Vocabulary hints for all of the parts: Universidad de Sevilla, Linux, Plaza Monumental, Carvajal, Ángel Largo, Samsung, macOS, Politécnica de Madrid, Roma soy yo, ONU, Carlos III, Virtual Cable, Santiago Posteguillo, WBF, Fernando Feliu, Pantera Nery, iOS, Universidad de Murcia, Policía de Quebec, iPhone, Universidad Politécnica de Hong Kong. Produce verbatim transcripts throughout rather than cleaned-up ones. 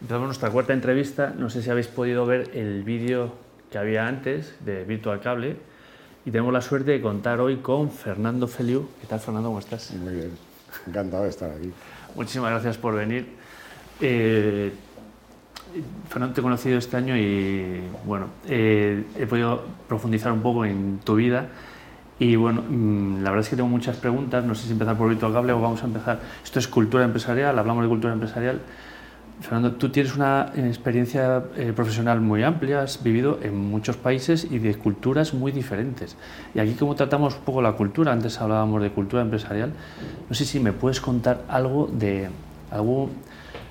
Empezamos nuestra cuarta entrevista. No sé si habéis podido ver el vídeo que había antes de Virtual Cable. Y tenemos la suerte de contar hoy con Fernando Feliu. ¿Qué tal, Fernando? ¿Cómo estás? Muy bien. Encantado de estar aquí. Muchísimas gracias por venir. Eh, Fernando, te he conocido este año y, bueno, eh, he podido profundizar un poco en tu vida. Y, bueno, la verdad es que tengo muchas preguntas. No sé si empezar por Virtual Cable o vamos a empezar... Esto es cultura empresarial, hablamos de cultura empresarial. Fernando, tú tienes una experiencia eh, profesional muy amplia, has vivido en muchos países y de culturas muy diferentes. Y aquí, como tratamos un poco la cultura, antes hablábamos de cultura empresarial, no sé si me puedes contar algo de algo,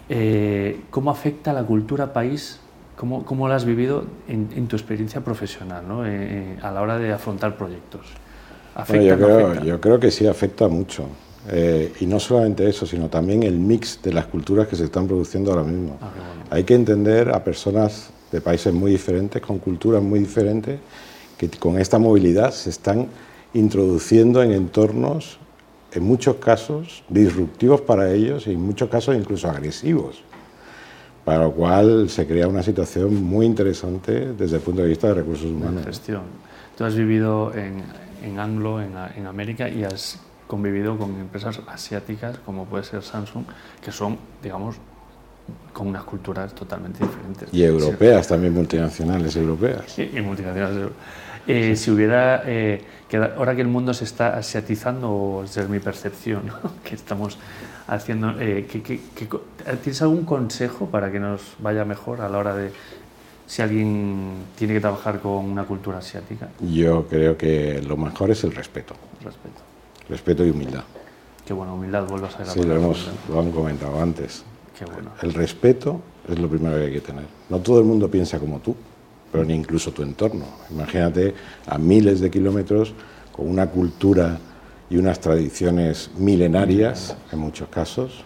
eh, cómo afecta la cultura país, cómo, cómo la has vivido en, en tu experiencia profesional, ¿no? eh, a la hora de afrontar proyectos. ¿Afecta, bueno, yo, creo, no afecta? Yo creo que sí afecta mucho. Eh, y no solamente eso, sino también el mix de las culturas que se están produciendo ahora mismo. Okay, bueno. Hay que entender a personas de países muy diferentes, con culturas muy diferentes, que con esta movilidad se están introduciendo en entornos, en muchos casos, disruptivos para ellos y en muchos casos incluso agresivos. Para lo cual se crea una situación muy interesante desde el punto de vista de recursos humanos. Gestión. Tú has vivido en, en Anglo, en, en América, y has convivido con empresas asiáticas como puede ser Samsung, que son, digamos, con unas culturas totalmente diferentes. Y europeas, sí. También multinacionales europeas. Y, y multinacionales. Eh, sí. Si hubiera, eh, que ahora que el mundo se está asiatizando, o esa es mi percepción, ¿no? Que estamos haciendo, eh, que, que, que, ¿tienes algún consejo para que nos vaya mejor a la hora de, si alguien tiene que trabajar con una cultura asiática? Yo creo que lo mejor es el respeto. Respeto. Respeto y humildad. Qué bueno, humildad, vuelvo a saber. Sí, lo hemos, lo han comentado antes. Qué bueno. El respeto es lo primero que hay que tener. No todo el mundo piensa como tú, pero ni incluso tu entorno. Imagínate a miles de kilómetros con una cultura y unas tradiciones milenarias, en muchos casos.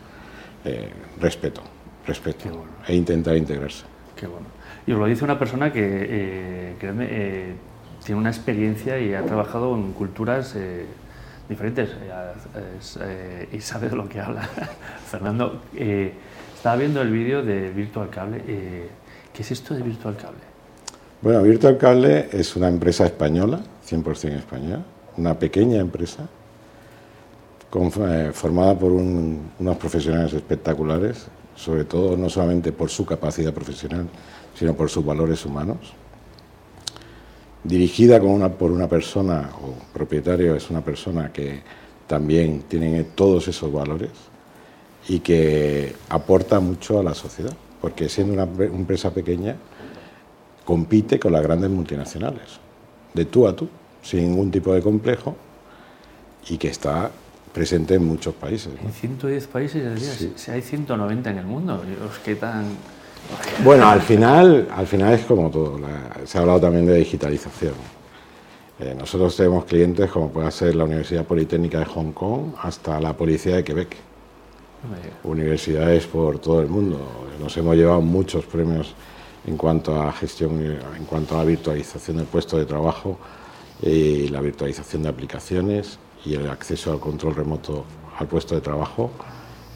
Eh, respeto, respeto. Bueno. E intentar integrarse. Qué bueno. Y os lo dice una persona que, eh, créeme, eh, tiene una experiencia y ha trabajado en culturas... Eh, diferentes, eh, y sabe de lo que habla. Fernando, eh, estaba viendo el vídeo de Virtual Cable. Eh, ¿Qué es esto de Virtual Cable? Bueno, Virtual Cable es una empresa española, cien por ciento española, una pequeña empresa con, eh, formada por un, unos profesionales espectaculares, sobre todo no solamente por su capacidad profesional, sino por sus valores humanos. Dirigida con una, por una persona, o propietario es una persona que también tiene todos esos valores y que aporta mucho a la sociedad, porque siendo una empresa pequeña compite con las grandes multinacionales, de tú a tú, sin ningún tipo de complejo, y que está presente en muchos países, ¿no? En ciento diez países, ya diría, sí. Si hay ciento noventa en el mundo, ¿qué tan...? Bueno, al final, al final es como todo. La, se ha hablado también de digitalización. Eh, nosotros tenemos clientes como puede ser la Universidad Politécnica de Hong Kong hasta la Policía de Quebec. Universidades por todo el mundo. Nos hemos llevado muchos premios en cuanto a gestión, en cuanto a la virtualización del puesto de trabajo y la virtualización de aplicaciones y el acceso al control remoto al puesto de trabajo.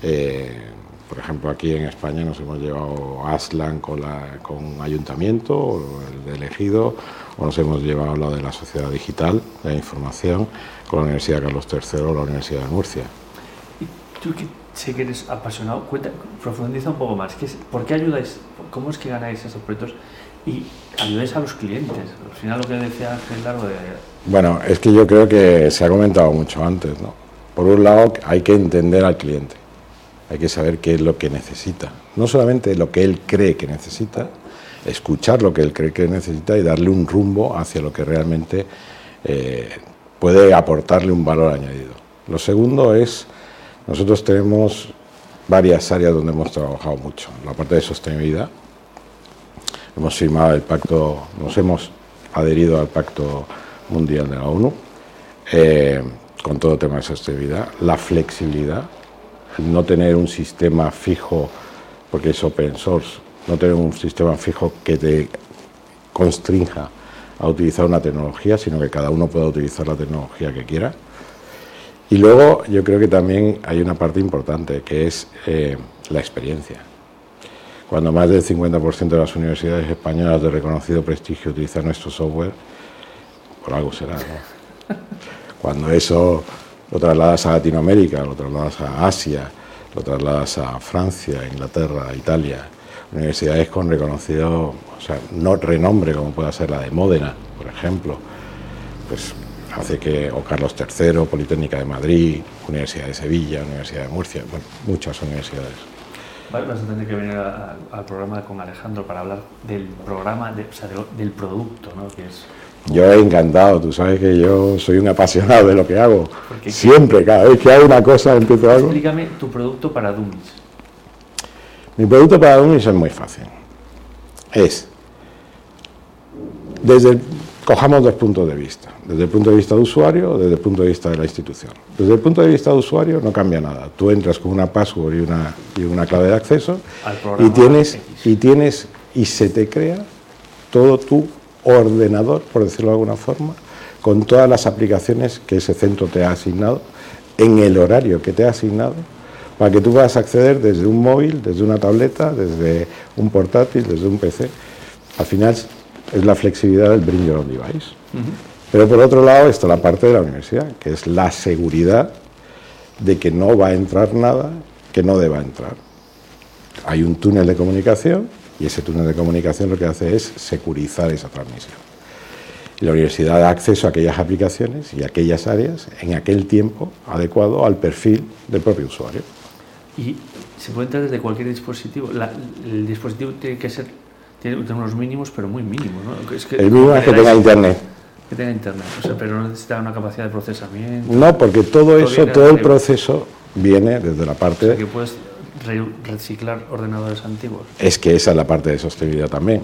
Eh, Por ejemplo, aquí en España nos hemos llevado Aslan con, la, con Ayuntamiento, o el de Elegido, o nos hemos llevado lo de la Sociedad Digital de la Información con la Universidad Carlos tercero o la Universidad de Murcia. Y tú, que sé que eres apasionado, cuenta, profundiza un poco más. ¿Qué es, ¿Por qué ayudáis? ¿Cómo es que ganáis esos proyectos? Y ayudáis a los clientes. Al final, lo que decía Ángel Largo de... Bueno, es que yo creo que se ha comentado mucho antes, ¿no? Por un lado, hay que entender al cliente. Hay que saber qué es lo que necesita, no solamente lo que él cree que necesita, escuchar lo que él cree que necesita y darle un rumbo hacia lo que realmente eh, puede aportarle un valor añadido. Lo segundo es, nosotros tenemos varias áreas donde hemos trabajado mucho. La parte de sostenibilidad, hemos firmado el pacto, nos hemos adherido al Pacto Mundial de la ONU, eh, con todo el tema de sostenibilidad, la flexibilidad, no tener un sistema fijo, porque es open source, no tener un sistema fijo que te constrinja a utilizar una tecnología, sino que cada uno pueda utilizar la tecnología que quiera. Y luego yo creo que también hay una parte importante, que es eh, la experiencia. Cuando más del cincuenta por ciento de las universidades españolas de reconocido prestigio utilizan nuestro software, por algo será, ¿no? Cuando eso lo trasladas a Latinoamérica, lo trasladas a Asia, lo trasladas a Francia, Inglaterra, Italia, universidades con reconocido, o sea, no renombre como pueda ser la de Módena, por ejemplo, pues hace que, o Carlos tercero, Politécnica de Madrid, Universidad de Sevilla, Universidad de Murcia, bueno, muchas universidades. Vale, vas a tener que venir a, a, al programa con Alejandro para hablar del programa, de, o sea, de, del producto, ¿no? Que es... Yo he encantado, tú sabes que yo soy un apasionado de lo que hago. Porque siempre, que... cada vez que hago una cosa, empiezo algo. Explícame tu producto para dummies. Mi producto para dummies es muy fácil. Es, desde el, cojamos dos puntos de vista, desde el punto de vista de usuario o desde el punto de vista de la institución. Desde el punto de vista de usuario no cambia nada. Tú entras con una password y una, y una clave de acceso y tienes, y tienes y se te crea todo tu ordenador, por decirlo de alguna forma, con todas las aplicaciones que ese centro te ha asignado, en el horario que te ha asignado, para que tú puedas acceder desde un móvil, desde una tableta, desde un portátil, desde un P C. Al final es la flexibilidad del bring your own device. Uh-huh. Pero por otro lado está la parte de la universidad, que es la seguridad de que no va a entrar nada que no deba entrar. Hay un túnel de comunicación, y ese túnel de comunicación lo que hace es securizar esa transmisión. Y la universidad da acceso a aquellas aplicaciones y a aquellas áreas en aquel tiempo adecuado al perfil del propio usuario. ¿Y se puede entrar desde cualquier dispositivo? La, el dispositivo tiene que ser, tiene unos mínimos, pero muy mínimos, ¿no? Es que, el mínimo es que tenga internet. Que tenga internet, o sea, pero no necesita una capacidad de procesamiento. No, porque todo eso, todo el proceso viene desde la parte... O sea, que puedes reciclar ordenadores antiguos. Es que esa es la parte de sostenibilidad también.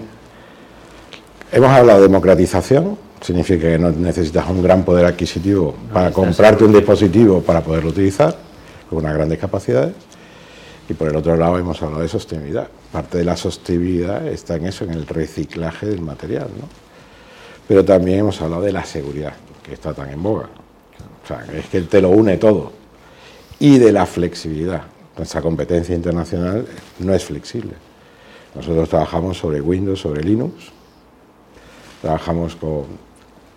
Hemos hablado de democratización, significa que no necesitas un gran poder adquisitivo no para comprarte un dispositivo para poderlo utilizar, con unas grandes capacidades. Y por el otro lado hemos hablado de sostenibilidad. Parte de la sostenibilidad está en eso, en el reciclaje del material, ¿no? Pero también hemos hablado de la seguridad, que está tan en boga. O sea, es que te lo une todo. Y de la flexibilidad. Nuestra competencia internacional no es flexible. Nosotros trabajamos sobre Windows, sobre Linux. Trabajamos con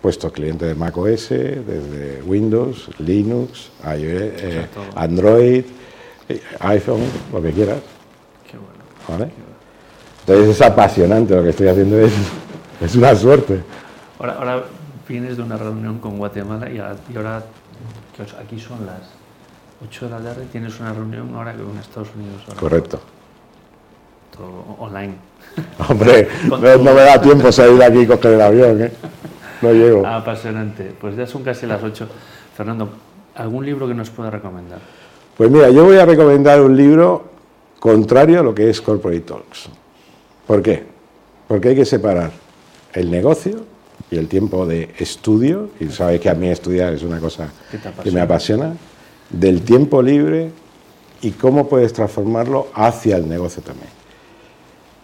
puestos clientes de macOS, desde Windows, Linux, iOS, eh, Android, iPhone, lo que quieras. Qué bueno. ¿Vale? Qué bueno. Entonces es apasionante lo que estoy haciendo, es, es una suerte. Ahora, ahora vienes de una reunión con Guatemala y ahora, y ahora aquí son las ocho de la tarde, tienes una reunión ahora con Estados Unidos. Ahora. Correcto. Todo online. Hombre, no, no me da tiempo salir aquí y coger el avión, ¿eh? No llego. Apasionante. Pues ya son casi las ocho. Fernando, ¿algún libro que nos pueda recomendar? Pues mira, yo voy a recomendar un libro contrario a lo que es Corporate Talks. ¿Por qué? Porque hay que separar el negocio y el tiempo de estudio. Y sabes que a mí estudiar es una cosa que me apasiona. Del tiempo libre y cómo puedes transformarlo hacia el negocio también.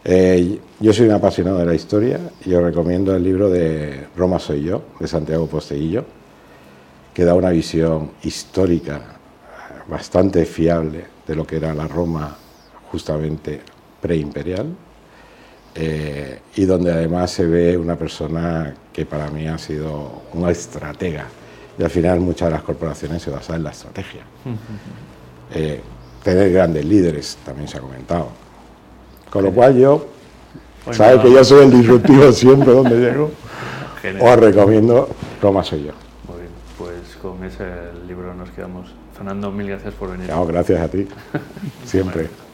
Eh, yo soy un apasionado de la historia y os recomiendo el libro de Roma soy yo, de Santiago Posteguillo, que da una visión histórica bastante fiable de lo que era la Roma justamente preimperial, eh, y donde además se ve una persona que para mí ha sido una estratega. Y al final muchas de las corporaciones se basan en la estrategia. Eh, tener grandes líderes también se ha comentado. Con lo cual yo, pues sabes no. que yo soy el disruptivo siempre donde llego, genial. Os recomiendo Roma soy yo. Muy bien, pues con ese libro nos quedamos. Fernando, mil gracias por venir. No, gracias a ti, siempre.